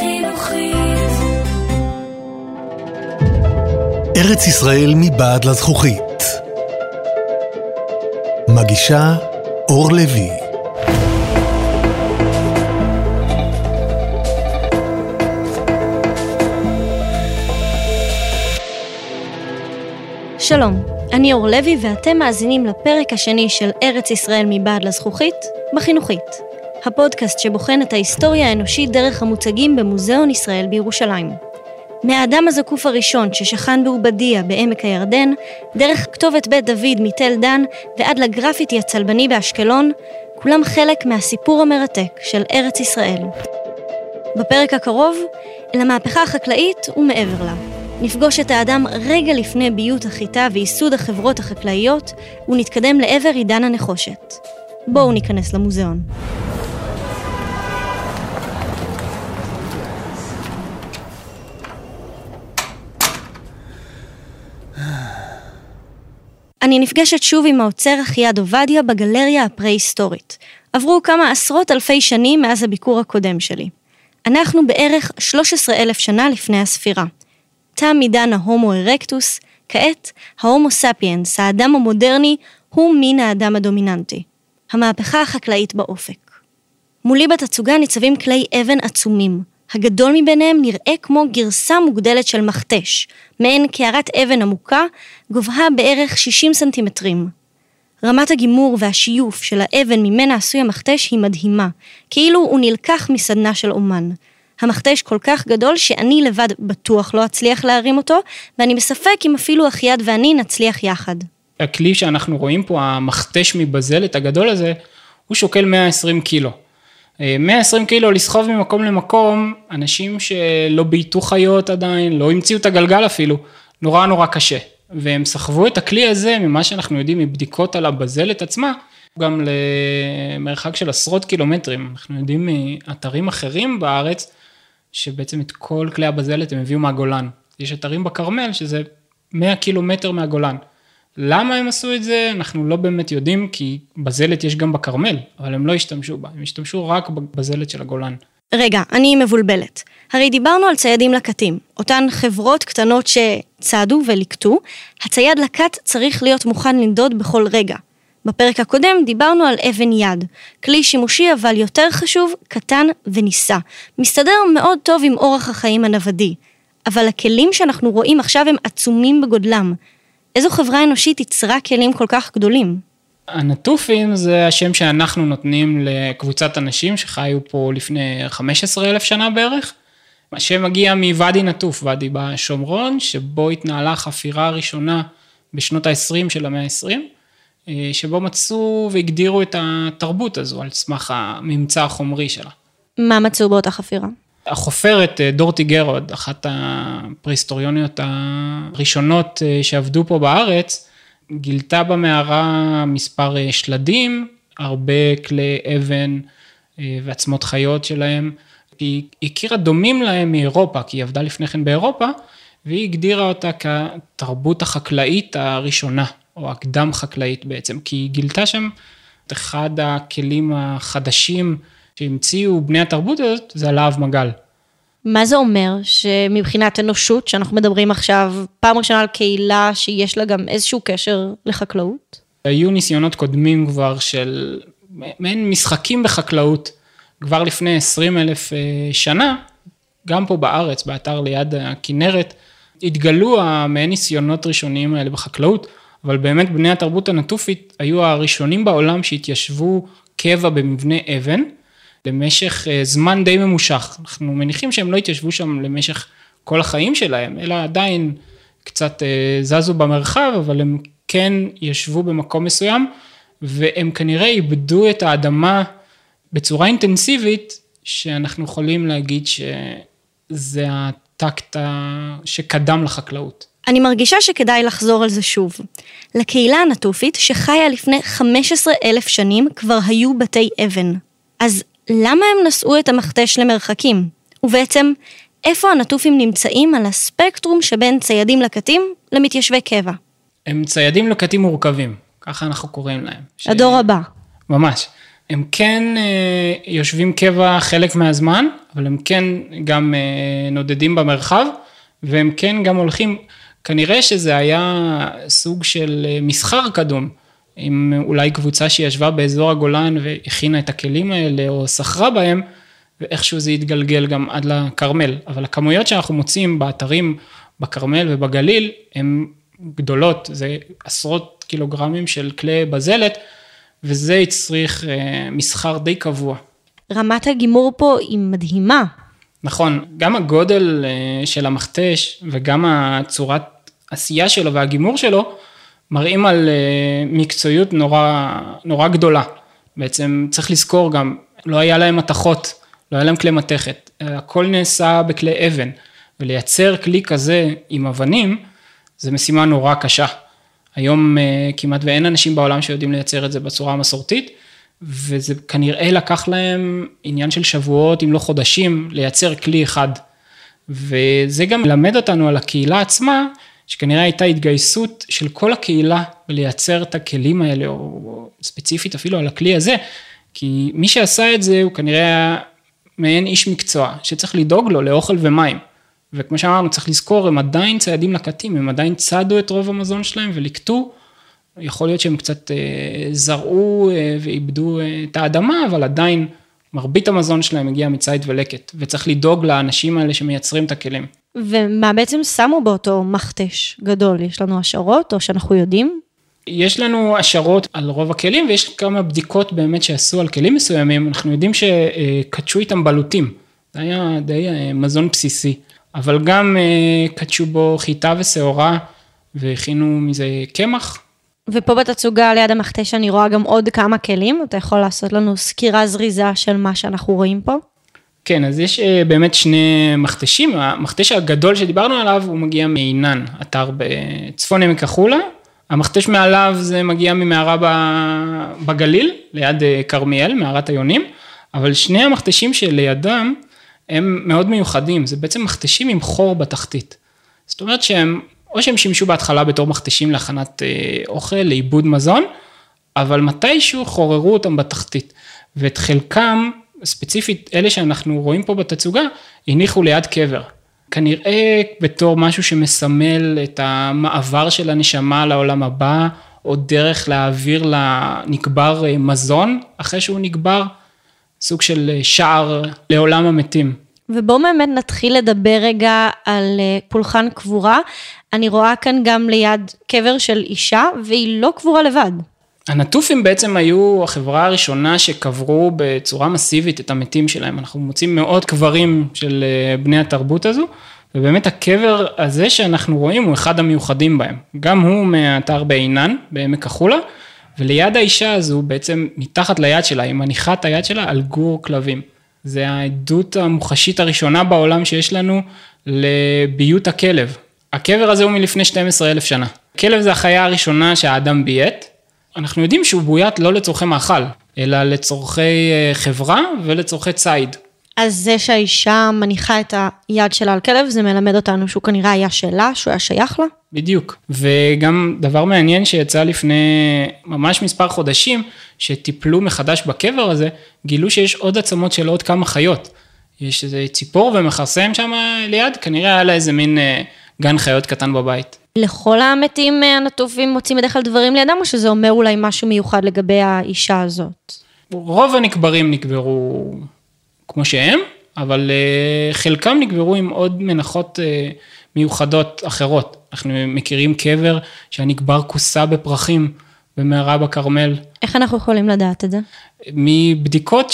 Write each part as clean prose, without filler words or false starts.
חינוכית. ארץ ישראל מבעד לזכוכית. מגישה אור לוי. שלום, אני אור לוי ואתם מאזינים לפרק השני של ארץ ישראל מבעד לזכוכית בחינוכית. הפודקאסט שבוחן את ההיסטוריה האנושית דרך המוצגים במוזיאון ישראל בירושלים. מהאדם הזקוף הראשון ששכן בעובדיה בעמק הירדן, דרך כתובת בית דוד מתל דן ועד לגרפיטי הצלבני באשקלון, כולם חלק מהסיפור המרתק של ארץ ישראל. בפרק הקרוב, אל המהפכה החקלאית ומעבר לה. נפגוש את האדם רגע לפני ביות החיטה וייסוד החברות החקלאיות, ונתקדם לעבר עידן הנחושת. בואו ניכנס למוזיאון. אני נפגשת שוב עם האוצר אחיעד עובדיה בגלריה הפרה-היסטורית. עברו כמה עשרות אלפי שנים מאז הביקור הקודם שלי. אנחנו בערך 13,000 שנה לפני הספירה. תם עידן ההומו ארקטוס, כעת ההומו ספיאנס, האדם המודרני, הוא מין האדם הדומיננטי. המהפכה החקלאית באופק. מולי בתצוגה ניצבים כלי אבן עצומים. הגדול מביניהם נראה כמו גרסה מוגדלת של מכתש, מעין קערת אבן עמוקה, גובהה בערך 60 סנטימטרים. רמת הגימור והשיוף של האבן ממנה עשוי המכתש היא מדהימה, כאילו הוא נלקח מסדנה של אומן. המכתש כל כך גדול שאני לבד בטוח לא אצליח להרים אותו, ואני בספק אם אפילו אחיעד ואני נצליח יחד. הכלי שאנחנו רואים פה, המכתש מבזלת הגדול הזה, הוא שוקל 120 קילו. 120 קילו לסחוב ממקום למקום, אנשים שלא ביתו חיות עדיין, לא המציאו את הגלגל אפילו, נורא נורא קשה. והם סחבו את הכלי הזה, ממה שאנחנו יודעים, מבדיקות על הבזלת עצמה, גם למרחק של עשרות קילומטרים. אנחנו יודעים מאתרים אחרים בארץ, שבעצם את כל כלי הבזלת הם הביאו מהגולן. יש אתרים בקרמיאל שזה 100 קילומטר מהגולן. למה הם עשו את זה? אנחנו לא באמת יודעים, כי בזלת יש גם בקרמל, אבל הם לא השתמשו בה, הם השתמשו רק בזלת של הגולן. רגע, אני מבולבלת. הרי דיברנו על ציידים לקטים, אותן חברות קטנות שצעדו ולקטו, הצייד לקט צריך להיות מוכן לנדוד בכל רגע. בפרק הקודם דיברנו על אבן יד, כלי שימושי אבל יותר חשוב, קטן וניסה. מסתדר מאוד טוב עם אורח החיים הנוודי, אבל הכלים שאנחנו רואים עכשיו הם עצומים בגודלם, איזו חברה אנושית יצרה כלים כל כך גדולים? הנטופים זה השם שאנחנו נותנים לקבוצת אנשים שחיו פה לפני 15,000 שנה בערך. השם מגיע מוואדי נטוף, וואדי בשומרון, שבו התנהלה החפירה הראשונה בשנות ה-20 של המאה ה-20, שבו מצאו והגדירו את התרבות הזו על סמך הממצא החומרי שלה. מה מצאו באותה חפירה? החופרת דורטי גרוד, אחת הפרהיסטוריוניות הראשונות שעבדו פה בארץ, גילתה במערה מספר שלדים, הרבה כלי אבן ועצמות חיות שלהם. היא הכירה דומים להם מאירופה, כי היא עבדה לפני כן באירופה, והיא הגדירה אותה כתרבות החקלאית הראשונה, או הקדם חקלאית בעצם, כי היא גילתה שם את אחד הכלים החדשים, שהמציאו בני התרבות הזאת, זה להב מגל. מה זה אומר שמבחינת אנושות, שאנחנו מדברים עכשיו פעם ראשונה על קהילה, שיש לה גם איזשהו קשר לחקלאות? היו ניסיונות קודמים כבר של, מעין משחקים בחקלאות, כבר לפני 20,000 שנה, גם פה בארץ, באתר ליד הכנרת, התגלו המעין ניסיונות ראשוניים האלה בחקלאות, אבל באמת בני התרבות הנטופית, היו הראשונים בעולם שהתיישבו קבע במבנה אבן, למשך זמן די ממושך. אנחנו מניחים שהם לא התיישבו שם למשך כל החיים שלהם, אלא עדיין קצת זזו במרחב, אבל הם כן ישבו במקום מסוים, והם כנראה איבדו את האדמה בצורה אינטנסיבית, שאנחנו יכולים להגיד שזה הטקט שקדם לחקלאות. אני מרגישה שכדאי לחזור על זה שוב. לקהילה הנטופית שחיה לפני 15,000 שנים כבר היו בתי אבן. אז למה הם נשאו את המכתש למרחקים? ובעצם, איפה הנטופים נמצאים על הספקטרום שבין ציידים לקטים למתיישבי קבע? הם ציידים לקטים מורכבים, ככה אנחנו קוראים להם. הדור הבא. ממש. הם כן יושבים קבע חלק מהזמן, אבל הם כן גם נודדים במרחב, והם כן גם הולכים, כנראה שזה היה סוג של מסחר קדום, עם אולי קבוצה שישבה באזור הגולן והכינה את הכלים האלה, או סחרה בהם, ואיכשהו זה יתגלגל גם עד לקרמל. אבל הכמויות שאנחנו מוצאים באתרים, בקרמל ובגליל, הן גדולות, זה עשרות קילוגרמים של כלי בזלת, וזה יצריך מסחר די קבוע. רמת הגימור פה היא מדהימה. נכון, גם הגודל של המכתש, וגם הצורת עשייה שלו והגימור שלו, מראים על מקצועיות נורא גדולה. בעצם צריך לזכור גם, לא היה להם מתכות, לא היה להם כלי מתכת, הכל נעשה בכלי אבן, ולייצר כלי כזה עם אבנים, זה משימה נורא קשה. היום כמעט ואין אנשים בעולם שיודעים לייצר את זה בצורה המסורתית, וזה כנראה לקח להם עניין של שבועות, אם לא חודשים, לייצר כלי אחד. וזה גם מלמד אותנו על הקהילה עצמה, שכנראה הייתה התגייסות של כל הקהילה, ולייצר את הכלים האלה, או ספציפית אפילו על הכלי הזה, כי מי שעשה את זה הוא כנראה מעין איש מקצוע, שצריך לדאוג לו לאוכל ומים. וכמו שאמרנו, צריך לזכור, הם עדיין ציידים לקטים, הם עדיין צדו את רוב המזון שלהם ולקטו, יכול להיות שהם קצת זרעו ואיבדו את האדמה, אבל עדיין מרבית המזון שלהם הגיע מצייד ולקט, וצריך לדאוג לאנשים האלה שמייצרים את הכלים. ומה בעצם שמו באותו מכתש גדול? יש לנו השערות או שאנחנו יודעים? יש לנו השערות על רוב הכלים, ויש כמה בדיקות באמת שעשו על כלים מסוימים, אנחנו יודעים שקטשו איתם בלוטים, זה היה די מזון בסיסי. אבל גם קדשו בו חיטה ושעורה, והכינו מזה קמח. ופה בתצוגה ליד המכתש אני רואה גם עוד כמה כלים, אתה יכול לעשות לנו סקירה זריזה של מה שאנחנו רואים פה? כן, אז יש באמת שני מכתשים, המכתש הגדול שדיברנו עליו הוא מגיע מעינן, אתר בצפון עמק החולה, המכתש מעליו זה מגיע ממערה בגליל, ליד קרמיאל, מערת היונים, אבל שני המכתשים שלידם, הם מאוד מיוחדים, זה בעצם מכתשים עם חור בתחתית. זאת אומרת שהם, או שהם שימשו בהתחלה בתור מכתשים להכנת אוכל, לאיבוד מזון, אבל מתישהו חוררו אותם בתחתית. ואת חלקם, ספציפית אלה שאנחנו רואים פה בתצוגה, הניחו ליד קבר. כנראה בתור משהו שמסמל את המעבר של הנשמה לעולם הבא, או דרך להעביר לנקבר מזון, אחרי שהוא נקבר, סוג של שער לעולם המתים. ובואו באמת נתחיל לדבר רגע על פולחן קבורה. אני רואה כאן גם ליד קבר של אישה, והיא לא קבורה לבד. הנטופים בעצם היו החברה הראשונה שקברו בצורה מסיבית את המתים שלהם. אנחנו מוצאים מאות קברים של בני התרבות הזו, ובאמת הקבר הזה שאנחנו רואים הוא אחד המיוחדים בהם. גם הוא מהאתר בעינן, בעמק החולה, וליד האישה הזו, בעצם מתחת ליד שלה, היא מניחה את היד שלה על גור כלבים. זה העדות המוחשית הראשונה בעולם שיש לנו לביות הכלב. הקבר הזה הוא מלפני 12,000 שנה. הכלב זה החיה הראשונה שהאדם ביית. אנחנו יודעים שהוא בוית לא לצורכי מאכל, אלא לצורכי חברה ולצורכי צייד. אז זה שהאישה מניחה את היד שלה על כלב, זה מלמד אותנו שהוא כנראה היה שלה, שהוא היה שייך לה. בדיוק. וגם דבר מעניין שיצא לפני ממש מספר חודשים, שטיפלו מחדש בקבר הזה, גילו שיש עוד עצמות של עוד כמה חיות. יש איזה ציפור ומחרסם שם ליד, כנראה היה לה איזה מין גן חיות קטן בבית. לכל המתים הנטופים מוצאים בדרך כלל דברים לידם, או שזה אומר אולי משהו מיוחד לגבי האישה הזאת? רוב הנקברים נקברו כמו שהם, אבל חלקם נקברו עם עוד מנחות מיוחדות אחרות. אנחנו מכירים קבר שהנקבר כוסה בפרחים במערה בקרמל. איך אנחנו יכולים לדעת את זה? מבדיקות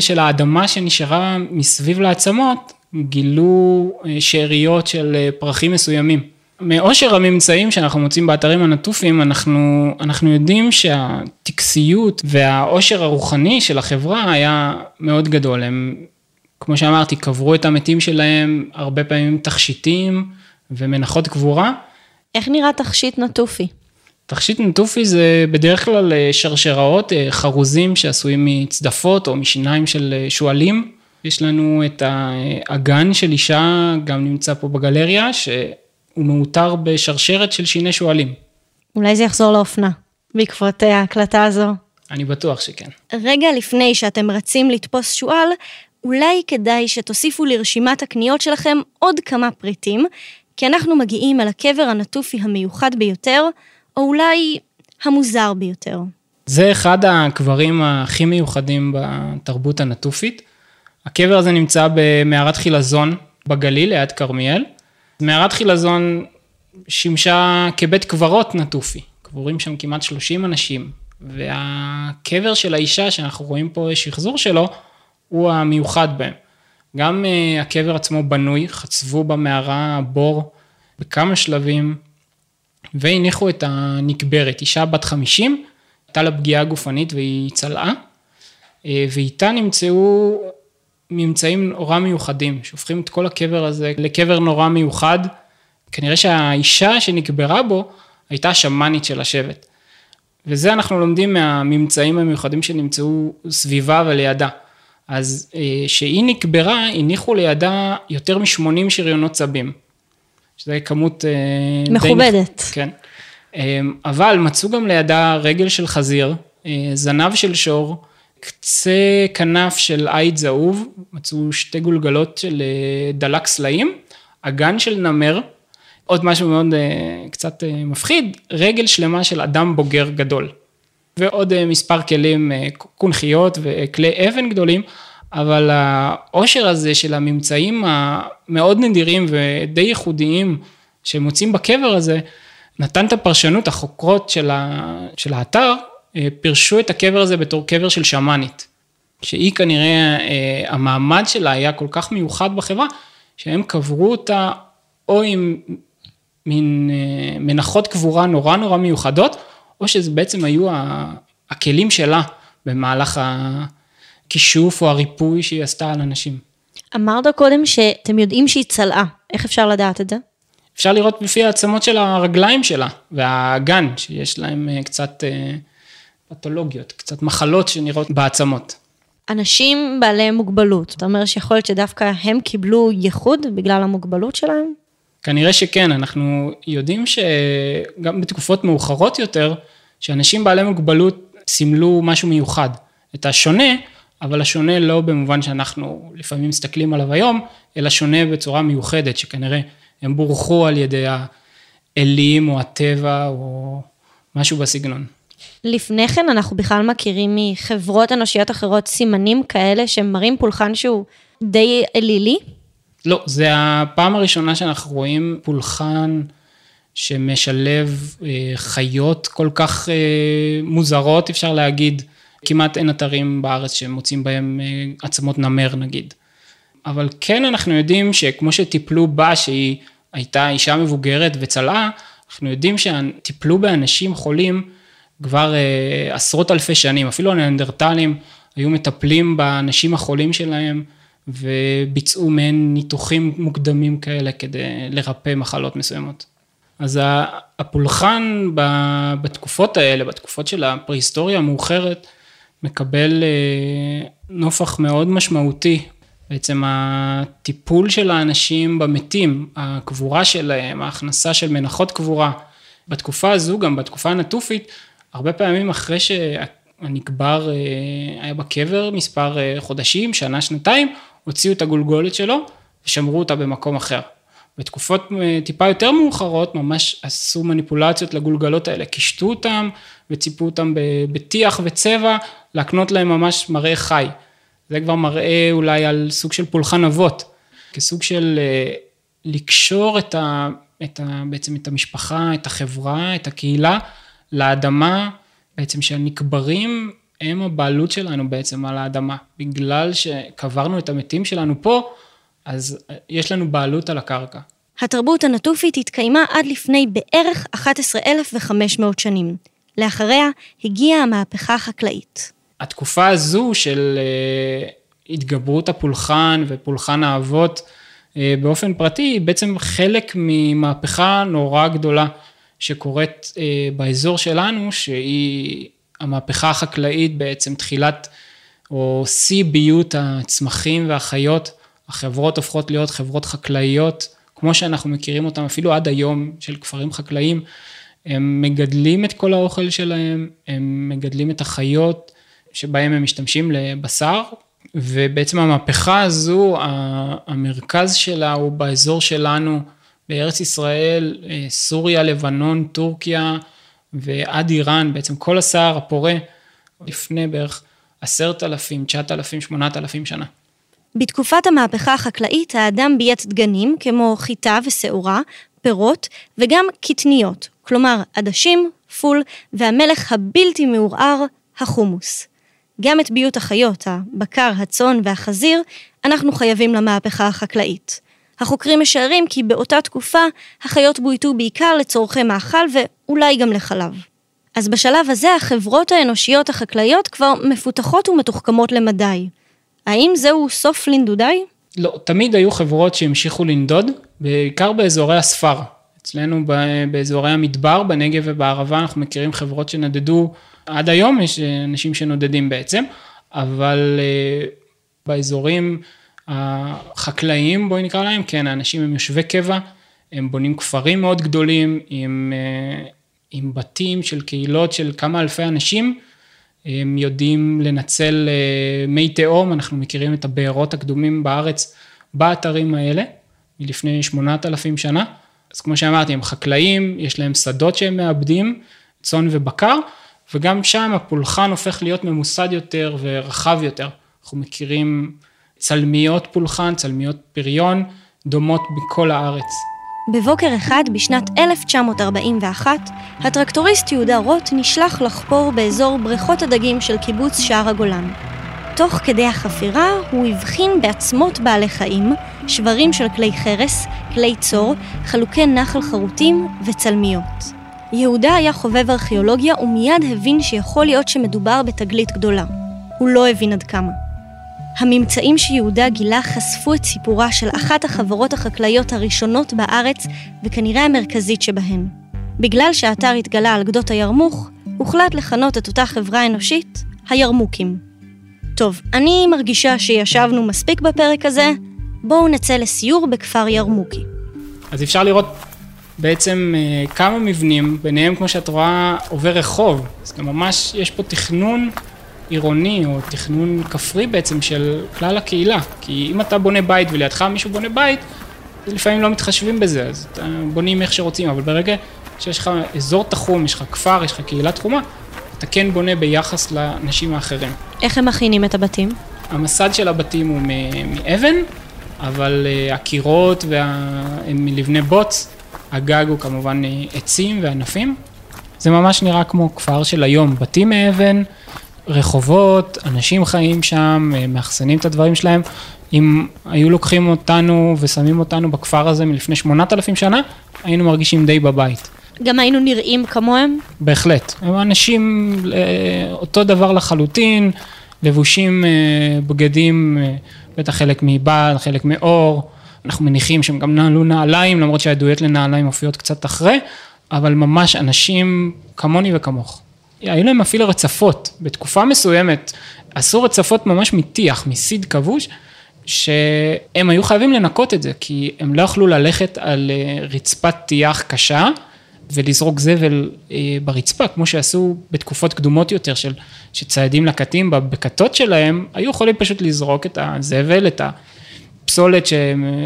של האדמה שנשארה מסביב לעצמות, גילו שאריות של פרחים מסוימים. מאושר הממצאים שאנחנו מוצאים באתרים הנטופים, אנחנו יודעים שהטקסיות והאושר הרוחני של החברה היה מאוד גדול. הם, כמו שאמרתי, קברו את המתים שלהם, הרבה פעמים תכשיטים ומנחות קבורה. איך נראה תכשיט נטופי? תכשיט נטופי זה בדרך כלל שרשראות, חרוזים שעשויים מצדפות או משיניים של שואלים. יש לנו את האגן של אישה, גם נמצא פה בגלריה, הוא מאותר בשרשרת של שיני שואלים. אולי זה יחזור לאופנה, בעקבות ההקלטה הזו. אני בטוח שכן. רגע לפני שאתם רצים לתפוס שואל, אולי כדאי שתוסיפו לרשימת הקניות שלכם עוד כמה פריטים, כי אנחנו מגיעים אל הקבר הנטופי המיוחד ביותר, או אולי המוזר ביותר. זה אחד הקברים הכי מיוחדים בתרבות הנטופית. הקבר הזה נמצא במערת חילזון בגליל, ליד קרמיאל. מערת חילזון שימשה כבית קברות נטופי. קבורים שם כמעט 30 אנשים, והקבר של האישה שאנחנו רואים פה שחזור שלו, הוא המיוחד בהם. גם הקבר עצמו בנוי, חצבו במערה בור בכמה שלבים, והניחו את הנקברת, אישה בת 50, הייתה לה פגיעה גופנית והיא צלעה, ואיתה נמצאו ממצאים נורא מיוחדים, שהופכים את כל הקבר הזה לקבר נורא מיוחד, כנראה שהאישה שנקברה בו, הייתה שמנית של השבט. וזה אנחנו לומדים מהממצאים המיוחדים שנמצאו סביבה ולידה. אז שהיא נקברה, הניחו לידה יותר מ-80 שריונות צבים, שזה כמות מכובדת. כן. אבל מצאו גם לידה רגל של חזיר, זנב של שור, קצה כנף של עיד זהוב, מצאו שתי גולגלות של דלק סלעים, אגן של נמר, עוד משהו מאוד קצת מפחיד, רגל שלמה של אדם בוגר גדול. ועוד מספר כלים, קונכיות וכלי אבן גדולים, אבל העושר הזה של הממצאים המאוד נדירים ודי ייחודיים שמוצאים בקבר הזה, נתן את הפרשנות, החוקרות של האתר, פרשו את הקבר הזה בתור קבר של שמנית, שהיא כנראה, המעמד שלה היה כל כך מיוחד בחברה, שהם קברו אותה או עם מין מנחות קבורה נורא נורא מיוחדות, או שזה בעצם היו הכלים שלה במהלך הכישוף או הריפוי שהיא עשתה על אנשים. אמרת קודם שאתם יודעים שהיא צלעה, איך אפשר לדעת את זה? אפשר לראות בפי העצמות של הרגליים שלה, והאגן שיש להם קצת פתולוגיות, קצת מחלות שנראות בעצמות. אנשים בעלי מוגבלות, זאת אומרת שיכול להיות שדווקא הם קיבלו ייחוד בגלל המוגבלות שלהם? כנראה שכן, אנחנו יודעים שגם בתקופות מאוחרות יותר, שאנשים בעלי מוגבלות סימלו משהו מיוחד. את השונה, אבל השונה לא במובן שאנחנו לפעמים מסתכלים עליו היום, אלא שונה בצורה מיוחדת, שכנראה הם בורחו על ידי האלים או הטבע או משהו בסגנון. לפני כן אנחנו בכלל מכירים מחברות אנושיות אחרות סימנים כאלה שמראים פולחן שהוא די אלילי? לא, זה הפעם הראשונה שאנחנו רואים פולחן שמשלב חיות כל כך מוזרות, אפשר להגיד, כמעט אין אתרים בארץ שמוצאים בהם עצמות נמר נגיד. אבל כן אנחנו יודעים שכמו שטיפלו בה שהיא הייתה אישה מבוגרת וצלעה, אנחנו יודעים שטיפלו באנשים חולים כבר עשרות אלפי שנים, אפילו הנאנדרטלים היו מטפלים באנשים החולים שלהם, וביצעו מהן ניתוחים מוקדמים כאלה כדי לרפא מחלות מסוימות. אז הפולחן בתקופות האלה, בתקופות של הפרהיסטוריה המאוחרת, מקבל נופח מאוד משמעותי. בעצם הטיפול של האנשים במתים, הקבורה שלהם, ההכנסה של מנחות קבורה, בתקופה הזו, גם בתקופה הנטופית, הרבה פעמים אחרי שהנקבר היה בקבר, מספר חודשים, שנה, שנתיים, הוציאו את הגולגולת שלו ושמרו אותה במקום אחר. בתקופות טיפה יותר מאוחרות ממש עשו מניפולציות לגולגלות האלה, קישטו אותם וציפו אותם בטיח וצבע, להקנות להם ממש מראה חי. זה כבר מראה אולי על סוג של פולחן אבות, כסוג של לקשור בעצם את המשפחה, את החברה, את הקהילה, לאדמה, בעצם שהנקברים הם הבעלות שלנו בעצם על האדמה, בגלל שקברנו את המתים שלנו פה, אז יש לנו בעלות על הקרקע. התרבות הנטופית התקיימה עד לפני בערך 11,500 שנים. לאחריה הגיעה המהפכה החקלאית. התקופה הזו של התגברות הפולחן ופולחן האבות באופן פרטי, היא בעצם חלק ממהפכה נורא גדולה, שקורית באזור שלנו, שהיא המהפכה החקלאית בעצם תחילת, או סיביות הצמחים והחיות, החברות הופכות להיות חברות חקלאיות, כמו שאנחנו מכירים אותם אפילו עד היום של כפרים חקלאיים, הם מגדלים את כל האוכל שלהם, הם מגדלים את החיות שבהם הם משתמשים לבשר, ובעצם המהפכה הזו, המרכז שלה הוא באזור שלנו, בארץ ישראל, סוריה, לבנון, טורקיה ועד איראן, בעצם כל הסער הפורה לפני בערך 10,000, 9,000, 8,000 שנה. בתקופת המהפכה החקלאית האדם ביית דגנים כמו חיטה ושעורה, פירות וגם קטניות, כלומר עדשים, פול והמלך הבלתי מעורער, החומוס. גם את ביות החיות, הבקר, הצאן והחזיר, אנחנו חייבים למהפכה החקלאית. החוקרים משערים כי באותה תקופה החיות בויתו בעיקר לצורכי מאכל ואולי גם לחלב. אז בשלב הזה החברות האנושיות החקלאיות כבר מפותחות ומתוחכמות למדי. האם זהו סוף לנדודי? לא, תמיד היו חברות שהמשיכו לנדוד, בעיקר באזורי הספר. אצלנו באזורי המדבר, בנגב ובערבה, אנחנו מכירים חברות שנדדו, עד היום יש אנשים שנודדים בעצם, אבל באזורים החקלאיים, בואי נקרא להם, כן, האנשים הם יושבי קבע, הם בונים כפרים מאוד גדולים, עם בתים של קהילות של כמה אלפי אנשים, הם יודעים לנצל מי תהום, אנחנו מכירים את הבארות הקדומים בארץ, באתרים האלה, מלפני 8,000 שנה, אז כמו שאמרתי, הם חקלאים, יש להם שדות שהם מאבדים, צאן ובקר, וגם שם הפולחן הופך להיות ממוסד יותר ורחב יותר. אנחנו מכירים צלמיות פולחן, צלמיות פריון, דומות בכל הארץ. בבוקר אחד בשנת 1941, הטרקטוריסט יהודה רוט נשלח לחפור באזור בריכות הדגים של קיבוץ שער הגולן. תוך כדי החפירה הוא הבחין בעצמות בעלי חיים, שברים של כלי חרס, כלי צור, חלוקי נחל חרוטים וצלמיות. יהודה היה חובב ארכיאולוגיה ומיד הבין שיכול להיות שמדובר בתגלית גדולה. הוא לא הבין עד כמה. הממצאים שיהודה גילה חשפו את סיפורה של אחת החברות החקלאיות הראשונות בארץ וכנראה המרכזית שבהן. בגלל שהאתר התגלה על גדות הירמוך, הוחלט לכנות את אותה חברה אנושית הירמוקים. טוב, אני מרגישה שישבנו מספיק בפרק הזה, בואו נצא לסיור בכפר ירמוקי. אז אפשר לראות בעצם כמה מבנים, ביניהם כמו שאת רואה עובר רחוב, אז גם ממש יש פה תכנון עירוני או תכנון כפרי בעצם של כלל הקהילה, כי אם אתה בונה בית ולידך מישהו בונה בית, לפעמים לא מתחשבים בזה, אז בונים איך שרוצים, אבל ברגע שיש לך אזור תחום, יש לך כפר, יש לך קהילה תחומה, אתה כן בונה ביחס לאנשים האחרים. איך הם מכינים את הבתים? המסד של הבתים הוא מאבן, אבל הקירות הם מלבני בוץ, הגג הוא כמובן עצים וענפים. זה ממש נראה כמו כפר של היום, בתים מאבן, רחובות, אנשים חיים שם, מאחסנים את הדברים שלהם. אם היו לוקחים אותנו ושמים אותנו בכפר הזה מלפני 8,000 שנה, היינו מרגישים די בבית. גם היינו נראים כמוהם? בהחלט. הם אנשים אותו דבר לחלוטין, לבושים בגדים, בטח חלק מבעד, חלק מאור. אנחנו מניחים שהם גם נעלו נעליים, למרות שהעדויות לנעליים מופיעות קצת אחרי, אבל ממש אנשים כמוני וכמוך. היו להם אפילו רצפות, בתקופה מסוימת, עשו רצפות ממש מטיח, מסיד כבוש, שהם היו חייבים לנקות את זה, כי הם לא יכלו ללכת על רצפת טיח קשה, ולזרוק זבל ברצפה, כמו שעשו בתקופות קדומות יותר, שציידים לקטים בבקתות שלהם, היו יכולים פשוט לזרוק את הזבל, את הפסולת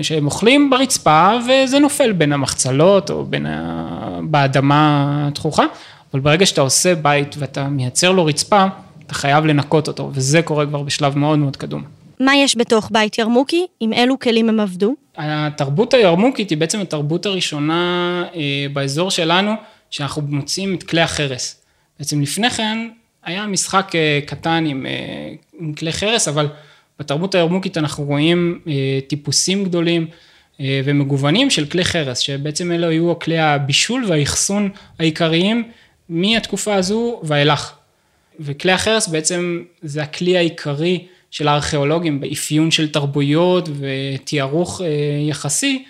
שהם אוכלים ברצפה, וזה נופל בין המחצלות, או באדמה התחוכה, אבל ברגע שאתה עושה בית ואתה מייצר לו רצפה, אתה חייב לנקות אותו, וזה קורה כבר בשלב מאוד מאוד קדום. מה יש בתוך בית ירמוקי? עם אילו כלים הם עבדו? התרבות הירמוקית היא בעצם התרבות הראשונה באזור שלנו, שאנחנו מוצאים את כלי החרס. בעצם לפני כן היה משחק קטן עם כלי חרס, אבל בתרבות הירמוקית אנחנו רואים טיפוסים גדולים ומגוונים של כלי חרס, שבעצם אלו היו כלי הבישול והאחסון העיקריים מהתקופה הזו ואילך. וכלי החרס בעצם זה הכלי העיקרי של הארכיאולוגים באפיון של תרבויות ותיארוך יחסי,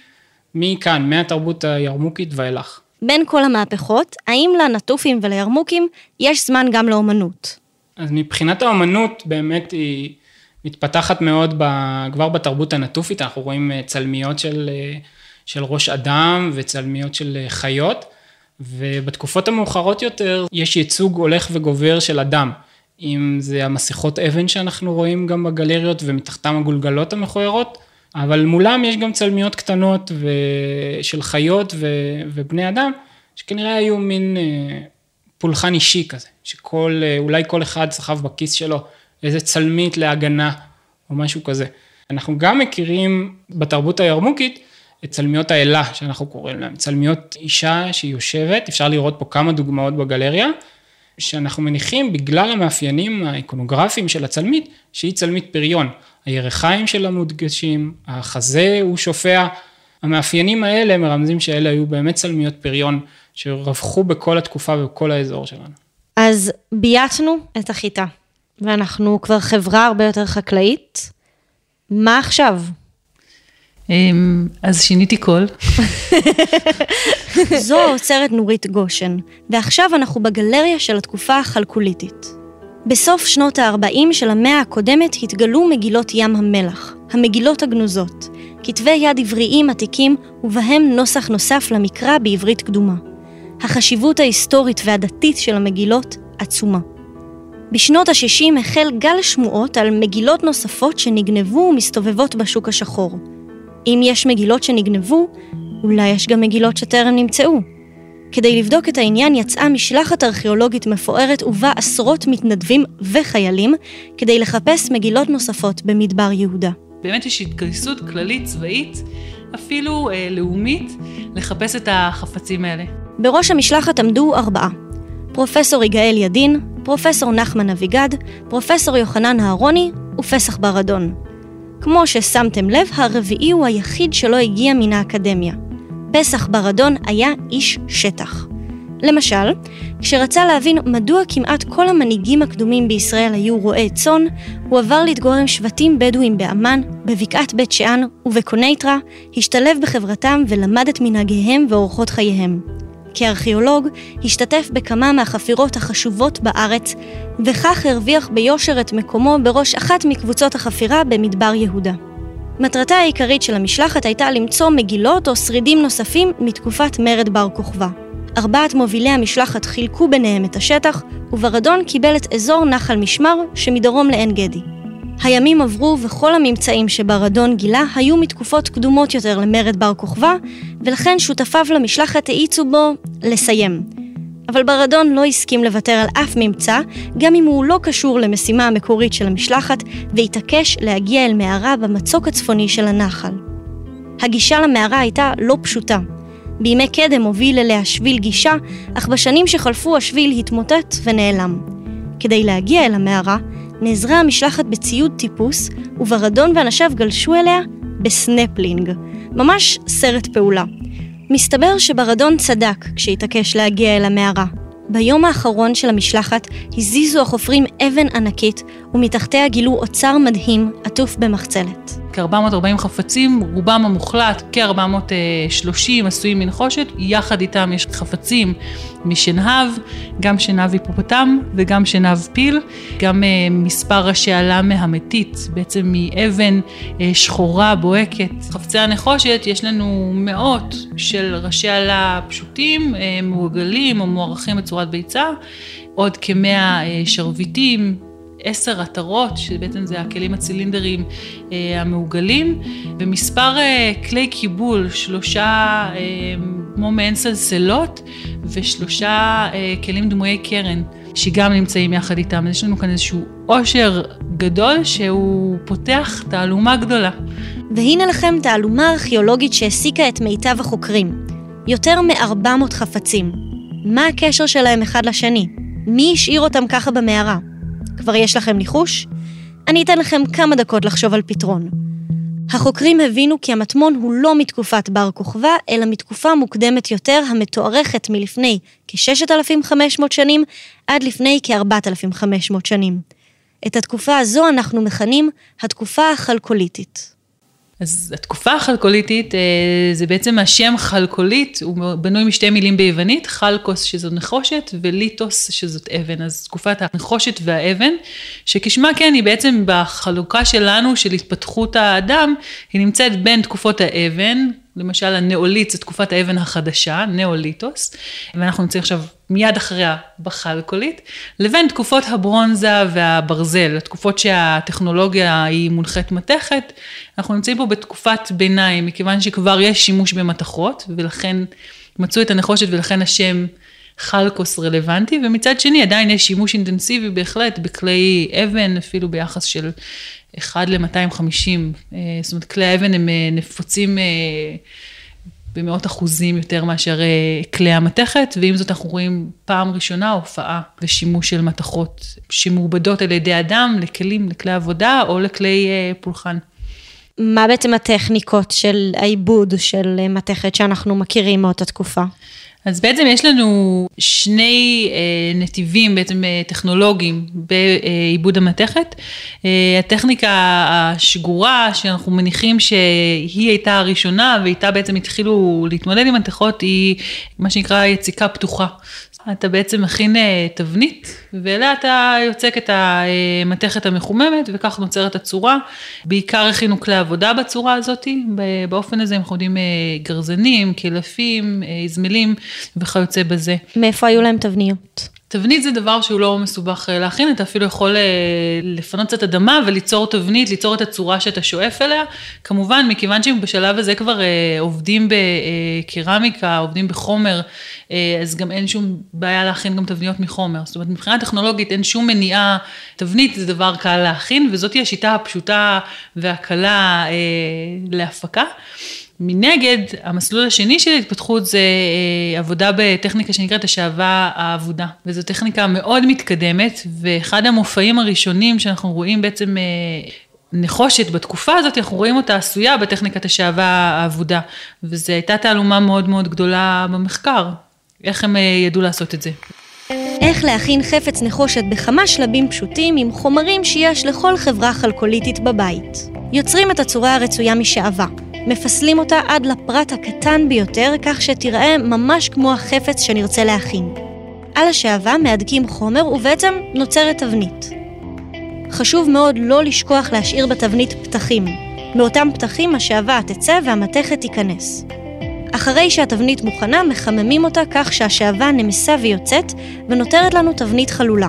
מכאן, מהתרבות הירמוקית ואילך. בין כל המהפכות, האם לנטופים ולירמוקים יש זמן גם לאומנות? אז מבחינת האומנות באמת היא מתפתחת מאוד כבר בתרבות הנטופית, אנחנו רואים צלמיות של ראש אדם וצלמיות של חיות, ובתקופות המאוחרות יותר יש ייצוג הולך וגובר של אדם, אם זה המסכות אבן שאנחנו רואים גם בגלריות ומתחתם הגולגלות המכוערות, אבל מולם יש גם צלמיות קטנות של חיות ובני אדם, שכנראה היו מין פולחן אישי כזה, שאולי כל אחד סחב בכיס שלו איזה צלמית להגנה או משהו כזה. אנחנו גם מכירים בתרבות הירמוקית את צלמיות האלה, שאנחנו קוראים להן, צלמיות אישה שהיא יושבת, אפשר לראות פה כמה דוגמאות בגלריה, שאנחנו מניחים בגלל המאפיינים האיקונוגרפיים של הצלמית, שהיא צלמית פריון. הירחיים שלה מודגשים, החזה הוא שופע, המאפיינים האלה מרמזים שאלה היו באמת צלמיות פריון, שרווחו בכל התקופה ובכל האזור שלנו. אז בייתנו את החיטה, ואנחנו כבר חברה הרבה יותר חקלאית, מה עכשיו? אז שיניתי קול. זו אוצרת נורית גושן, ועכשיו אנחנו בגלריה של התקופה החלקוליתית. בסוף שנות ה-40 של המאה הקודמת התגלו מגילות ים המלח, המגילות הגנוזות, כתבי יד עבריים עתיקים ובהם נוסח נוסף למקרא בעברית קדומה. החשיבות ההיסטורית והדתית של המגילות עצומה. בשנות ה-60 החל גל שמועות על מגילות נוספות שנגנבו ומסתובבות בשוק השחור. אם יש מגילות שנגנבו, אולי יש גם מגילות שטרם נמצאו. כדי לבדוק את העניין יצאה משלחת ארכיאולוגית מפוארת ובה עשרות מתנדבים וחיילים כדי לחפש מגילות נוספות במדבר יהודה. באמת יש התגייסות כללית צבאית, אפילו לאומית, לחפש את החפצים האלה. בראש המשלחת עמדו 4. פרופסור יגאל ידין, פרופסור נחמן אביגד, פרופסור יוחנן הארוני ופסח בר אדון. כמו ששמתם לב, הרביעי הוא היחיד שלא הגיע מן האקדמיה. פסח בר אדון היה איש שטח. למשל, כשרצה להבין מדוע כמעט כל המנהיגים הקדומים בישראל היו רועי צאן, הוא עבר להתגורר עם שבטים בדואים באמן, בבקעת בית שאן ובקוניטרה, השתלב בחברתם ולמד את מנהגיהם ואורחות חייהם. כארכיאולוג, השתתף בכמה מהחפירות החשובות בארץ, וכך הרוויח ביושר את מקומו בראש אחת מקבוצות החפירה במדבר יהודה. מטרתה העיקרית של המשלחת הייתה למצוא מגילות או שרידים נוספים מתקופת מרד בר כוכבא. 4 מובילי המשלחת חילקו ביניהם את השטח, וברדון קיבל את אזור נחל משמר שמדרום לאן גדי. הימים עברו וכל הממצאים שברדון גילה היו מתקופות קדומות יותר למרד בר כוכבא, ולכן שותפיו למשלחת העיצו בו לסיים. אבל ברדון לא הסכים לוותר על אף ממצא, גם אם הוא לא קשור למשימה המקורית של המשלחת, והתעקש להגיע אל מערה במצוק הצפוני של הנחל. הגישה למערה הייתה לא פשוטה. בימי קדם הוביל אליה שביל גישה, אך בשנים שחלפו השביל התמוטט ונעלם. כדי להגיע אל המערה, נעזרה המשלחת בציוד טיפוס, וברדון ואנשיו גלשו אליה בסנפלינג. ממש סרט פעולה. מסתבר שברדון צדק כשהתעקש להגיע אל המערה. ביום האחרון של המשלחת הזיזו החופרים אבן ענקית, ומתחתיה גילו אוצר מדהים עטוף במחצלת. כ-440 חפצים, רובם המוחלט, כ-430 עשויים מנחושת, יחד איתם יש חפצים משנהב, גם שנהב היפופוטם וגם שנהב פיל, גם מספר ראשי עלה מהמתית, בעצם מאבן שחורה בוהקת. חפצי הנחושת יש לנו מאות של ראשי עלה פשוטים, מעוגלים או מוערכים בצורת ביצה, עוד כ-100 שרביטים, 10 עטרות, שבעצם זה הכלים הצילינדרים המעוגלים, ומספר כלי קיבול, 3 כמו מעין סלסלות, ו3 כלים דמויי קרן, שגם נמצאים יחד איתם. יש לנו כאן איזשהו עושר גדול, שהוא פותח תעלומה גדולה. והנה לכם תעלומה ארכיאולוגית שהסיקה את מיטב החוקרים. יותר מ-400 חפצים. מה הקשר שלהם אחד לשני? מי השאיר אותם ככה במערה? כבר יש לכם ניחוש? אני אתן לכם כמה דקות לחשוב על פתרון. החוקרים הבינו כי המטמון הוא לא מתקופת בר כוכבא, אלא מתקופה מוקדמת יותר המתוארכת מלפני כ-6,500 שנים עד לפני כ-4,500 שנים. את התקופה הזו אנחנו מכנים התקופה החלקוליתית. אז התקופה החלקוליתית, זה בעצם השם חלקולית, הוא בנוי משתי מילים ביוונית, חלקוס שזאת נחושת וליטוס שזאת אבן, אז תקופת הנחושת והאבן, שכשמה כן היא בעצם בחלוקה שלנו של התפתחות האדם, היא נמצאת בין תקופות האבן, למשל הנאוליט זה תקופת האבן החדשה, נאוליטוס, ואנחנו נמצאים עכשיו מיד אחריה בחלקולית, לבין תקופות הברונזה והברזל, התקופות שהטכנולוגיה היא מונחת מתכת, אנחנו נמצאים פה בתקופת ביניים, מכיוון שכבר יש שימוש במתכות, ולכן מצאו את הנחושת ולכן השם חלקוס רלוונטי, ומצד שני עדיין יש שימוש אינטנסיבי בהחלט בכלי אבן, אפילו ביחס של 1 ל-250, זאת אומרת, כלי האבן הם נפוצים ב100% יותר מאשר כלי המתכת, ועם זאת אנחנו רואים פעם ראשונה הופעה ושימוש של מתכות שמעובדות על ידי אדם לכלים, לכלי עבודה או לכלי פולחן. מה בעצם הטכניקות של העיבוד של מתכת שאנחנו מכירים מאותה תקופה? אז בעצם יש לנו שני נתיבים בעצם טכנולוגיים בעיבוד המתכת. הטכניקה השגורה שאנחנו מניחים שהיא הייתה הראשונה והייתה בעצם התחילו להתמודד עם מתכות היא מה שנקרא יציקה פתוחה. אתה בעצם מכין תבנית, ואליה אתה יוצק את המתכת המחוממת, וכך נוצרת הצורה. בעיקר הכינו כלי עבודה בצורה הזאת, באופן הזה הם חודים גרזנים, קלפים, זמלים, וכיוצא בזה. מאיפה היו להם תבניות? תבנית זה דבר שהוא לא מסובך להכין, אתה אפילו יכול לפנות קצת אדמה וליצור תבנית, ליצור את הצורה שאתה שואף אליה. כמובן, מכיוון שבשלב הזה כבר עובדים בקרמיקה, עובדים בחומר, אז גם אין שום בעיה להכין גם תבניות מחומר. זאת אומרת, מבחינה טכנולוגית אין שום מניעה, תבנית זה דבר קל להכין, וזאת היא השיטה הפשוטה והקלה להפקה. מנגד, המסלול השני של התפתחות זה עבודה בטכניקה שנקראת השעווה העבודה, וזו טכניקה מאוד מתקדמת, ואחד המופעים הראשונים שאנחנו רואים בעצם נחושת בתקופה הזאת, אנחנו רואים אותה עשויה בטכניקת השעווה העבודה, וזו הייתה תעלומה מאוד מאוד גדולה במחקר, איך הם ידעו לעשות את זה. איך להכין חפץ נחושת בכמה שלבים פשוטים עם חומרים שיש לכל חברה חלקוליתית בבית. יוצרים את הצורה הרצויה משעווה. מפסלים אותה עד לפרט הקטן ביותר, כך שתראה ממש כמו החפץ שנרצה להכין. על השעווה מהדקים חומר ובעצם נוצרת תבנית. חשוב מאוד לא לשכוח להשאיר בתבנית פתחים. מאותם פתחים השעווה תצא והמתכת תיכנס. אחרי שהתבנית מוכנה, מחממים אותה כך שהשעווה נמסה ויוצאת, ונותרת לנו תבנית חלולה.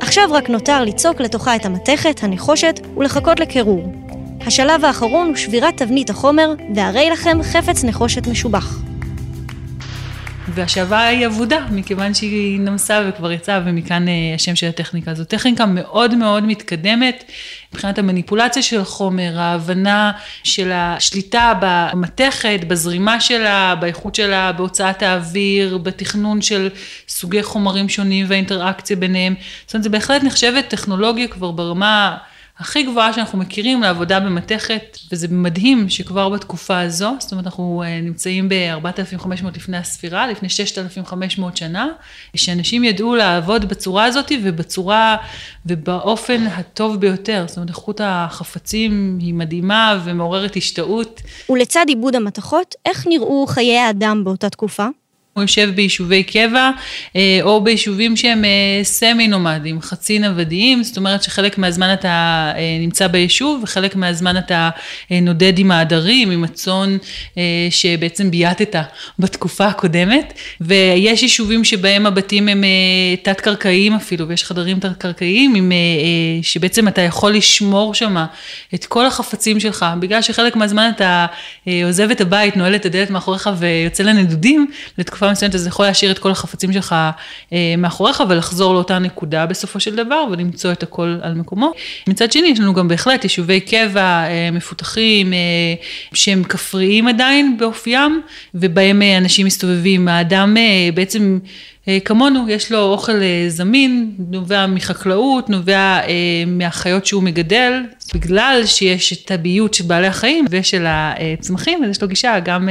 עכשיו רק נותר ליצוק לתוכה את המתכת, הנחושת, ולחכות לקירור. השלב האחרון הוא שבירת תבנית החומר, והרי לכם חפץ נחושת משובח. והשעווה היא עבודה, מכיוון שהיא נמסה וכבר יצאה, ומכאן השם של הטכניקה. זו טכניקה מאוד מאוד מתקדמת, מבחינת המניפולציה של החומר, ההבנה של השליטה במתכת, בזרימה שלה, באיכות שלה, בהוצאת האוויר, בתכנון של סוגי חומרים שונים והאינטראקציה ביניהם. זאת אומרת, זה בהחלט נחשבת טכנולוגיה כבר ברמה הכי גבוהה שאנחנו מכירים לעבודה במתכת, וזה מדהים שכבר בתקופה הזו, זאת אומרת, אנחנו נמצאים ב-4,500 לפני הספירה, לפני 6,500 שנה, שאנשים ידעו לעבוד בצורה הזאת ובצורה ובאופן הטוב ביותר. זאת אומרת, איכות החפצים היא מדהימה ומעוררת השתאות. ולצד עיבוד המתכות, איך נראו חיי האדם באותה תקופה? הוא יושב ביישובי קבע, או ביישובים שהם סמי-נומדים, חצי נוודיים, זאת אומרת שחלק מהזמן אתה נמצא ביישוב, וחלק מהזמן אתה נודד עם העדרים, עם הצאן שבעצם בייתת בתקופה הקודמת, ויש יישובים שבהם הבתים הם תת-קרקעיים אפילו, ויש חדרים תת-קרקעיים, שבעצם אתה יכול לשמור שם את כל החפצים שלך, בגלל שחלק מהזמן אתה עוזב את הבית, נועל את הדלת מאחוריך ויוצא לנדודים, לתקופה מסוימת, אז יכול להשאיר את כל החפצים שלך מאחוריך, ולחזור לאותה נקודה בסופו של דבר, ולמצוא את הכל על מקומו. מצד שני, יש לנו גם בהחלט יישובי קבע, מפותחים, שהם כפריים עדיין באופיים, ובהם אנשים מסתובבים. האדם בעצם כמונו, יש לו אוכל זמין, נובע מחקלאות, נובע מהחיות שהוא מגדל, בגלל שיש את הביות של בעלי החיים ושל הצמחים, אז יש לו גישה גם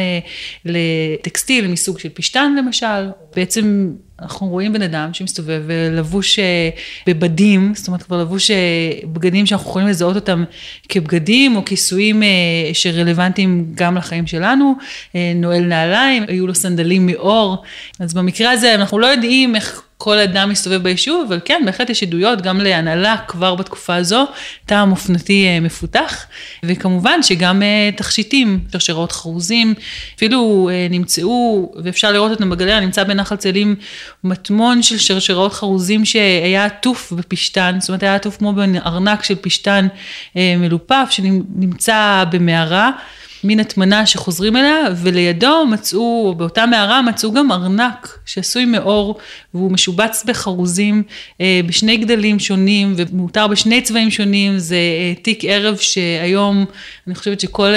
לטקסטיל מסוג של פשטן למשל. בעצם אנחנו רואים בן אדם שמסתובב ולבוש בבדים, זאת אומרת כבר לבוש בגדים שאנחנו יכולים לזהות אותם כבגדים או כיסויים שרלוונטיים גם לחיים שלנו, נועל נעליים, היו לו סנדלים מאור, אז במקרה הזה אנחנו לא יודעים איך כל אדם מסתובב ביישוב, אבל כן, בהחלט יש עדויות גם להנהלה כבר בתקופה הזו, טעם אופנתי מפותח, וכמובן שגם תכשיטים, שרשראות חרוזים, אפילו נמצאו, ואפשר לראות אותם בגלריה, נמצא בנחל צאלים מטמון של שרשראות חרוזים שהיה עטוף בפשטן, זאת אומרת היה עטוף כמו בארנק של פשטן מלופף, שנמצא במערה, מין התמנה שחוזרים אליה, ולידו מצאו, באותה מערה מצאו גם ארנק שעשוי מאור, והוא משובץ בחרוזים, בשני גדלים שונים, ומותר בשני צבעים שונים, זה תיק ערב שהיום, אני חושבת שכל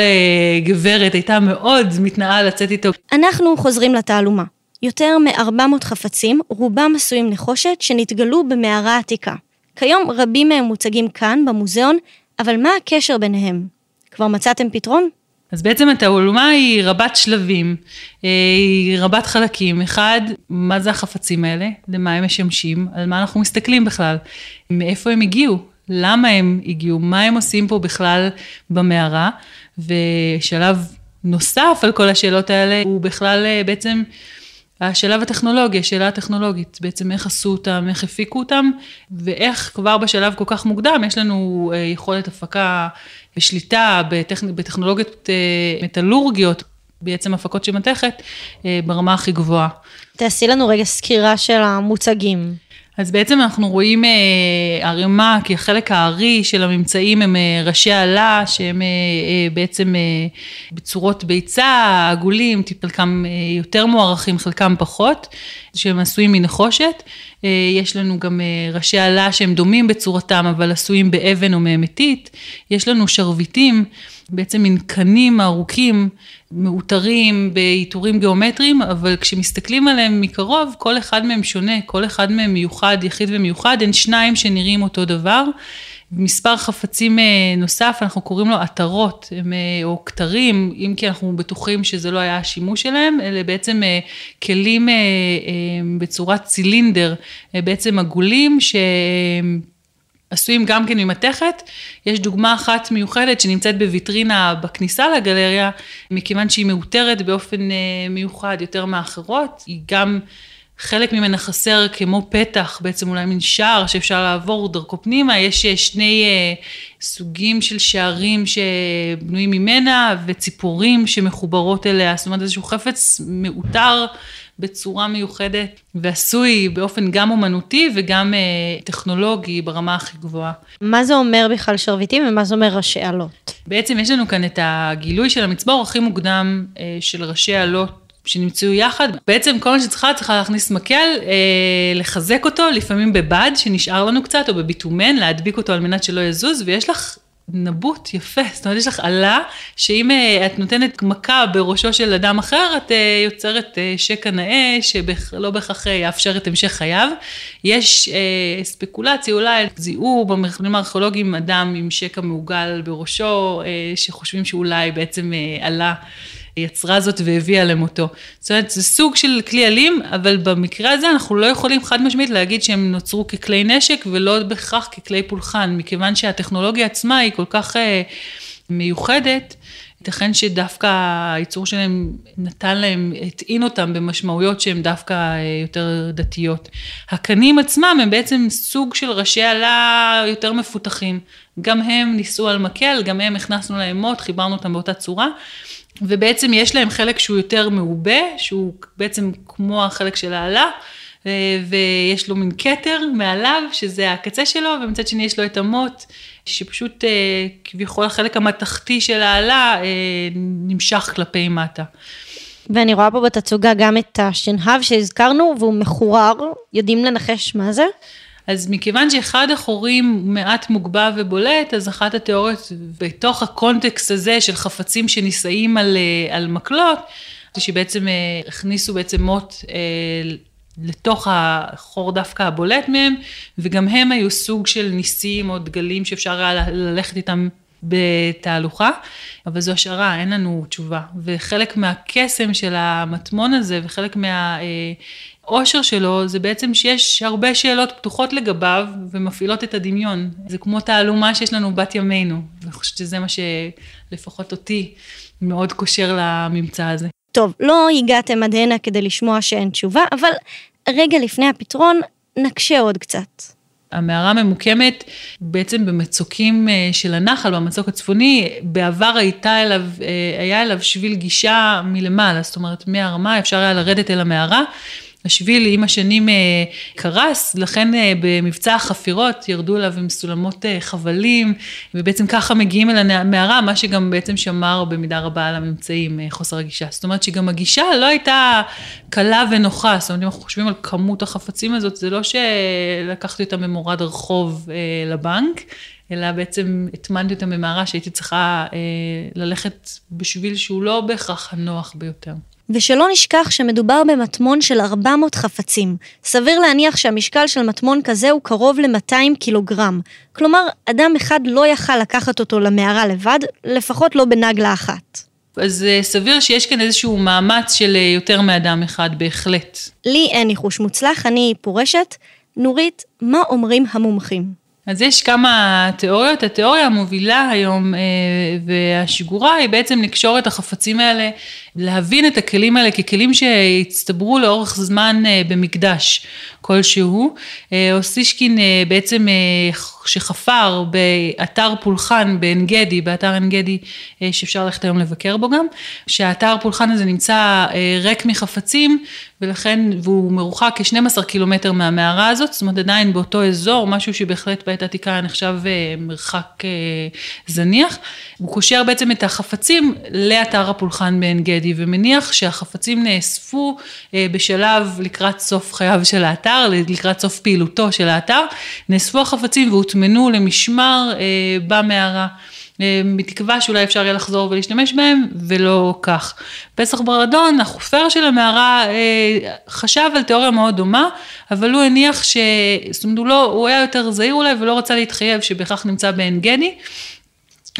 גברת הייתה מאוד מתנאה לצאת איתו. אנחנו חוזרים לתעלומה. יותר מ-400 חפצים, רובם עשויים נחושת, שנתגלו במערה עתיקה. כיום רבים מהם מוצגים כאן, במוזיאון, אבל מה הקשר ביניהם? כבר מצאתם פתרון? אז בעצם התעלומה היא רבת שלבים, היא רבת חלקים. אחד, מה זה החפצים האלה? למה הם משמשים? על מה אנחנו מסתכלים בכלל? מאיפה הם הגיעו? למה הם הגיעו? מה הם עושים פה בכלל במערה? ושלב נוסף על כל השאלות האלה, הוא בכלל בעצם השלב הטכנולוגי, השאלה הטכנולוגית, בעצם איך עשו אותם, איך הפיקו אותם, ואיך כבר בשלב כל כך מוקדם, יש לנו יכולת הפקה ושליטה בטכנולוגיות מטלורגיות, בעצם הפקות של מתכת, ברמה הכי גבוהה. תעשי לנו רגע סקירה של המוצגים. אז בעצם אנחנו רואים ערימה, כי החלק הארי של הממצאים הם ראשי עלה, שהם בעצם בצורות ביצה, עגולים, חלקם יותר מוערכים, חלקם פחות, שהם עשויים מנחושת. יש לנו גם ראשי עלה שהם דומים בצורתם, אבל עשויים באבן או מאמתית. יש לנו שרביטים, בעצם מנקנים ארוכים, מאותרים ביתורים גיאומטריים, אבל כשמסתכלים עליהם מקרוב, כל אחד מהם שונה, כל אחד מהם מיוחד, יחיד ומיוחד, אין שניים שנראים אותו דבר. מספר חפצים נוסף, אנחנו קוראים לו עטרות, או כתרים, אם כי אנחנו בטוחים שזה לא היה השימוש שלהם, אלה בעצם כלים בצורת צילינדר, בעצם עגולים עשויים גם כן ממתכת. יש דוגמה אחת מיוחדת שנמצאת בויטרינה בכניסה לגלריה, מכיוון שהיא מאותרת באופן מיוחד יותר מאחרות, היא גם חלק ממנה חסר כמו פתח, בעצם אולי מין שער שאפשר לעבור דרכו פנימה, יש שני סוגים של שערים שבנויים ממנה, וציפורים שמחוברות אליה, זאת אומרת איזשהו חפץ מאותר בצורה מיוחדת, ועשוי באופן גם אומנותי וגם טכנולוגי ברמה הכי גבוהה. מה זה אומר בכלל שרביטים ומה זה אומר ראשי עלות? בעצם יש לנו כאן את הגילוי של המצבור הכי מוקדם של ראשי עלות, שנמצאו יחד. בעצם כל מה שצריכה להכניס מקל, לחזק אותו, לפעמים בבד שנשאר לנו קצת, או בביטומן, להדביק אותו על מנת שלא יזוז, ויש לך נבוט יפה, זאת אומרת, יש לך עלה, שאם את נותנת מכה בראשו של אדם אחר, את יוצרת שקע נאה, שלא בכך יאפשר את המשך חייו. יש ספקולציה, אולי זיהו במחקרים הארכיאולוגיים אדם עם שקע מעוגל בראשו, שחושבים שאולי בעצם עלה, יצרה זאת והביאה למותו. זאת אומרת, זה סוג של כלי אלים, אבל במקרה הזה אנחנו לא יכולים חד משמעית להגיד שהם נוצרו ככלי נשק, ולא בכך ככלי פולחן, מכיוון שהטכנולוגיה עצמה היא כל כך מיוחדת, ייתכן שדווקא הייצור שלהם נתן להם, התעין אותם במשמעויות שהן דווקא יותר דתיות. הקנים עצמם הם בעצם סוג של ראשי עלה יותר מפותחים. גם הם ניסו על מקל, גם הם הכנסנו להם מות, חיברנו אותם באותה צורה, ובעצם יש להם חלק שהוא יותר מעובה, שהוא בעצם כמו החלק של העלה, ויש לו מין קטר מעליו, שזה הקצה שלו, ומצד שני יש לו את המות, שפשוט כביכול החלק המתחתי של העלה נמשך כלפי מטה. ואני רואה פה בתצוגה גם את השנהב שהזכרנו, והוא מחורר, יודעים לנחש מה זה? אז מכיוון שאחד החורים מעט מוגבה ובולט, אז אחת התיאוריות בתוך הקונטקסט הזה של חפצים שנישאים על מקלות, זה שבעצם הכניסו בעצם מות לתוך החור דווקא הבולט מהם, וגם הם היו סוג של ניסים או דגלים שאפשר היה ללכת איתם בתהלוכה, אבל זו השערה, אין לנו תשובה. וחלק מהקסם של המטמון הזה וחלק מהאושר שלו, זה בעצם שיש הרבה שאלות פתוחות לגביו ומפעילות את הדמיון. זה כמו תעלומה שיש לנו בת ימינו. אני חושבת שזה מה שלפחות אותי מאוד קושר לממצא הזה. טוב, לא הגעתם עד הנה כדי לשמוע שאין תשובה, אבל רגע לפני הפתרון נקשה עוד קצת. המערה ממוקמת בעצם במצוקים של הנחל, במצוק הצפוני. בעבר היה אליו שביל גישה מלמעלה, זאת אומרת מהרמה אפשר היה לרדת אל המערה. השביל עם השנים קרס, לכן במבצע החפירות ירדו אליו עם סולמות חבלים, ובעצם ככה מגיעים אל המערה, מה שגם בעצם שמר במידה רבה על הממצאים, חוסר הגישה. זאת אומרת שגם הגישה לא הייתה קלה ונוחה, זאת אומרת, אם אנחנו חושבים על כמות החפצים הזאת, זה לא שלקחתי אותה ממורד הרחוב לבנק, אלא בעצם התמנתי אותה ממערה שהייתי צריכה ללכת בשביל שהוא לא בהכרח הנוח ביותר. ושלא נשכח שמדובר במטמון של 400 חפצים. סביר להניח שהמשקל של מטמון כזה הוא קרוב ל-200 קילוגרם. כלומר, אדם אחד לא יכל לקחת אותו למערה לבד, לפחות לא בנגלה אחת. אז סביר שיש כאן איזשהו מאמץ של יותר מאדם אחד, בהחלט. לי אין ניחוש מוצלח, אני פורשת. נורית, מה אומרים המומחים? אז יש כמה תיאוריות, התיאוריה המובילה היום והשגורה היא בעצם לקשור את החפצים האלה, להבין את הכלים האלה ככלים שהצטברו לאורך זמן במקדש כלשהו. אוסישקין בעצם שחפר באתר פולחן באן גדי, באתר אן גדי שאפשר ללכת היום לבקר בו גם, שהאתר פולחן הזה נמצא ריק מחפצים, ולכן הוא מרוחק כ-12 קילומטר מהמערה הזאת, זאת אומרת עדיין באותו אזור, משהו שבהחלט בעת עתיקה נחשב מרחק זניח. הוא קושר בעצם את החפצים לאתר הפולחן באן גדי, ומניח שהחפצים נאספו בשלב לקראת סוף חייו של האתר, לקראת סוף פעילותו של האתר, נאספו החפצים והותמנו למשמר במערה. מתקווה שאולי אפשר יהיה לחזור ולהשתמש בהם, ולא כך. פסח בר אדון, החופר של המערה, חשב על תיאוריה מאוד דומה, אבל הוא הניח הוא היה יותר זהיר אולי, ולא רצה להתחייב שבכך נמצא באן גדי,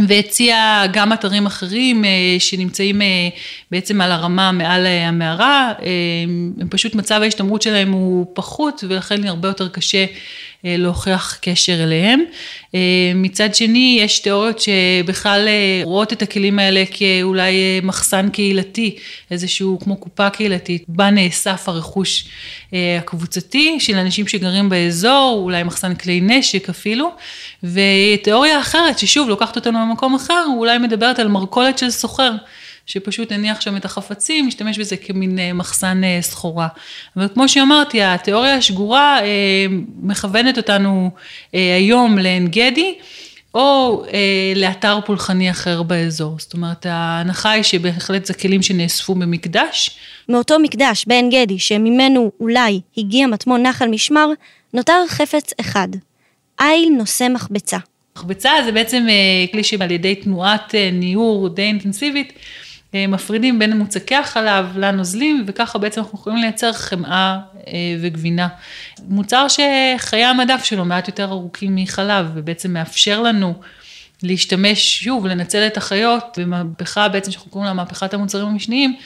והציע גם אתרים אחרים שנמצאים בעצם על הרמה מעל המערה, פשוט מצב ההשתמרות שלהם הוא פחות, ולכן הרבה יותר קשה להוכיח קשר אליהם. מצד שני, יש תיאוריות שבכלל רואות את הכלים האלה כאולי מחסן קהילתי, איזשהו כמו קופה קהילתית, בה נאסף הרכוש הקבוצתי של אנשים שגרים באזור, אולי מחסן כלי נשק אפילו, ותיאוריה אחרת ששוב לוקחת אותנו במקום אחר, אולי מדברת על מרכולת של סוחר, שפשוט הניח שם את החפצים, משתמש בזה כמין מחסן סחורה. אבל כמו שאמרתי, התיאוריה השגורה מכוונת אותנו היום לאן גדי, או לאתר פולחני אחר באזור. זאת אומרת, ההנחה היא שבהחלט זה כלים שנאספו במקדש. מאותו מקדש, באן גדי, שממנו אולי הגיע מטמון נחל משמר, נותר חפץ אחד. איל נושא מחבצה. מחבצה זה בעצם כלי שעל ידי תנועת ניעור די אינטנסיבית, מפרידים בין מוצקי החלב לנוזלים, וככה בעצם אנחנו יכולים לייצר חמאה וגבינה. מוצר שחיי המדף שלו מעט יותר ארוכים מחלב, ובעצם מאפשר לנו להשתמש שוב, לנצל את החיות, במהפכה בעצם שאנחנו קוראים לה מהפכת המוצרים המשניים,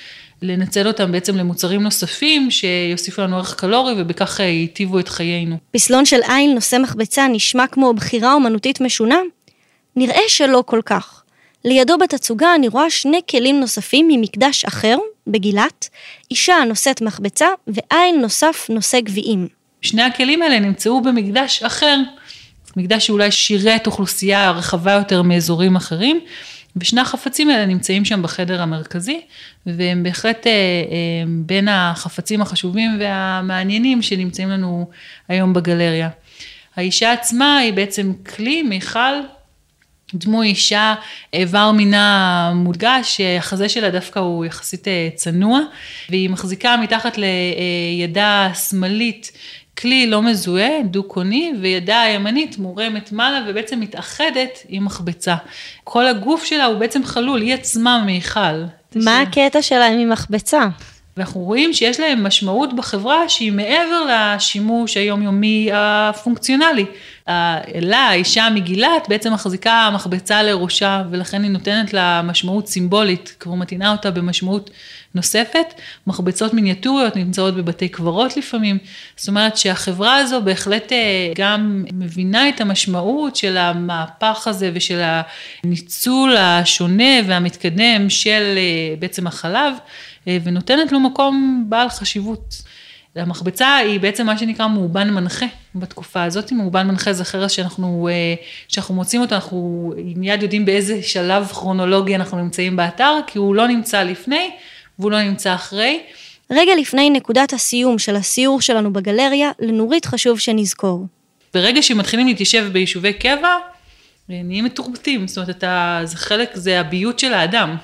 לנצל אותם בעצם למוצרים נוספים שיוסיפו לנו ערך קלורי ובכך ייטיבו את חיינו. פסלון של עין נושא מחבצה נשמע כמו בחירה אומנותית משונה? נראה שלא כל כך. לידו בתצוגה אני רואה שני כלים נוספים ממקדש אחר, בגילת, אישה נושאת מחבצה ועין נוסף נושא גביעים. שני הכלים האלה נמצאו במקדש אחר, מקדש שאולי שירת אוכלוסייה רחבה יותר מאזורים אחרים, ושני החפצים האלה נמצאים שם בחדר המרכזי, והם בהחלט בין החפצים החשובים והמעניינים שנמצאים לנו היום בגלריה. האישה עצמה היא בעצם כלי, מיכל, דמוי אישה, איבר מינה מודגש, החזה שלה דווקא הוא יחסית צנוע, והיא מחזיקה מתחת לידה שמאלית, כלי לא מזוהה, דו-קוני, וידה הימנית מורמת מעלה, ובעצם מתאחדת עם מחבצה. כל הגוף שלה הוא בעצם חלול, היא עצמה מיכל. מה הקטע שלהם עם מחבצה? ואנחנו רואים שיש להם משמעות בחברה, שהיא מעבר לשימוש היומיומי הפונקציונלי. האלה, האישה מגילת, בעצם מחזיקה מחבצה לראשה, ולכן היא נותנת לה משמעות סימבולית, כבר מתאינה אותה במשמעות נוספת. מחבצות מיניאטוריות נמצאות בבתי קברות לפעמים, זאת אומרת שהחברה הזו בהחלט גם מבינה את המשמעות של המהפך הזה, ושל הניצול השונה והמתקדם של בעצם החלב, ונותנת לו מקום בעל חשיבות. והמחבצה היא בעצם מה שנקרא מאובן מנחה בתקופה הזאת. מאובן מנחה זה חרס שאנחנו מוצאים אותו, אנחנו מיד יודעים באיזה שלב כרונולוגי אנחנו נמצאים באתר, כי הוא לא נמצא לפני והוא לא נמצא אחרי. רגע לפני נקודת הסיום של הסיור שלנו בגלריה, לנורית חשוב שנזכור. ברגע שמתחילים להתיישב ביישובי קבע, נהיים מתורבתים, זאת אומרת, זה חלק, זה הביות של האדם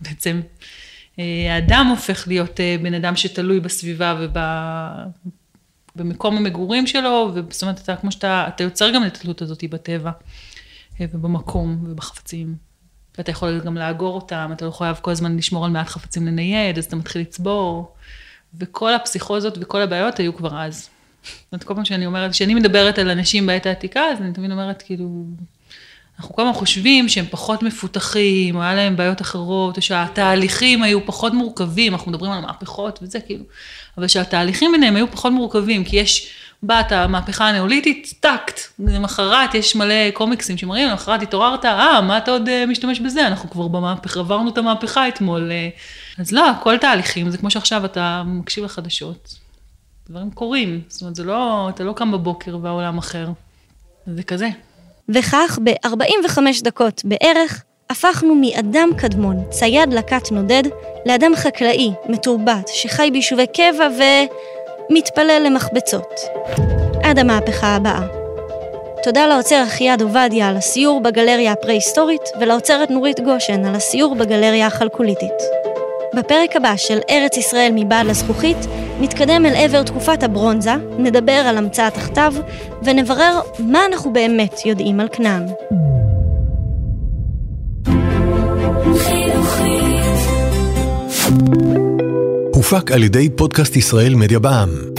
בעצם. האדם הופך להיות בן אדם שתלוי בסביבה ובמקום המגורים שלו, זאת אומרת, כמו שאתה יוצר גם לתלות הזאת בטבע, ובמקום ובחפצים, ואתה יכול גם לאגור אותם, אתה לא חייב כל הזמן לשמור על מעט חפצים לנייד, אז אתה מתחיל לצבור, וכל הפסיכוזות וכל הבעיות היו כבר אז. זאת אומרת, כל פעם שאני מדברת על אנשים בעת העתיקה, אז אני תמיד אומרת, כאילו, אנחנו כמה חושבים שהם פחות מפותחים, או היה להם בעיות אחרות, או שהתהליכים היו פחות מורכבים, אנחנו מדברים על מהפכות וזה כאילו, אבל שהתהליכים ביניהם היו פחות מורכבים, כי יש, באת המהפכה הנאוליתית, טקט, למחרת יש מלא קומיקסים שמראים, למחרת התעוררת, מה אתה עוד משתמש בזה? אנחנו כבר במהפכה, עברנו את המהפכה אתמול. אז לא, כל תהליכים, זה כמו שעכשיו אתה מקשיב לחדשות, דברים קורים, זאת אומרת, זה לא, אתה לא קם בבוקר והעולם אחר, זה כזה. וכך ב-45 דקות בערך הפכנו מאדם קדמון, צייד לקט נודד, לאדם חקלאי, מתורבת, שחי ביישובי קבע ומתפלל למחבצות. עד המהפכה הבאה. תודה לאוצר אחיעד עובדיה על הסיור בגלריה הפרה-היסטורית, ולאוצרת נורית גושן על הסיור בגלריה החלקוליתית. בפרק הבא של ארץ ישראל מבעד לזכוכית, נתקדם אל עבר תקופת הברונזה, נדבר על המצאת הכתב, ונברר מה אנחנו באמת יודעים על כנען. הופק על ידי פודקאסט ישראל מדיה בע"מ.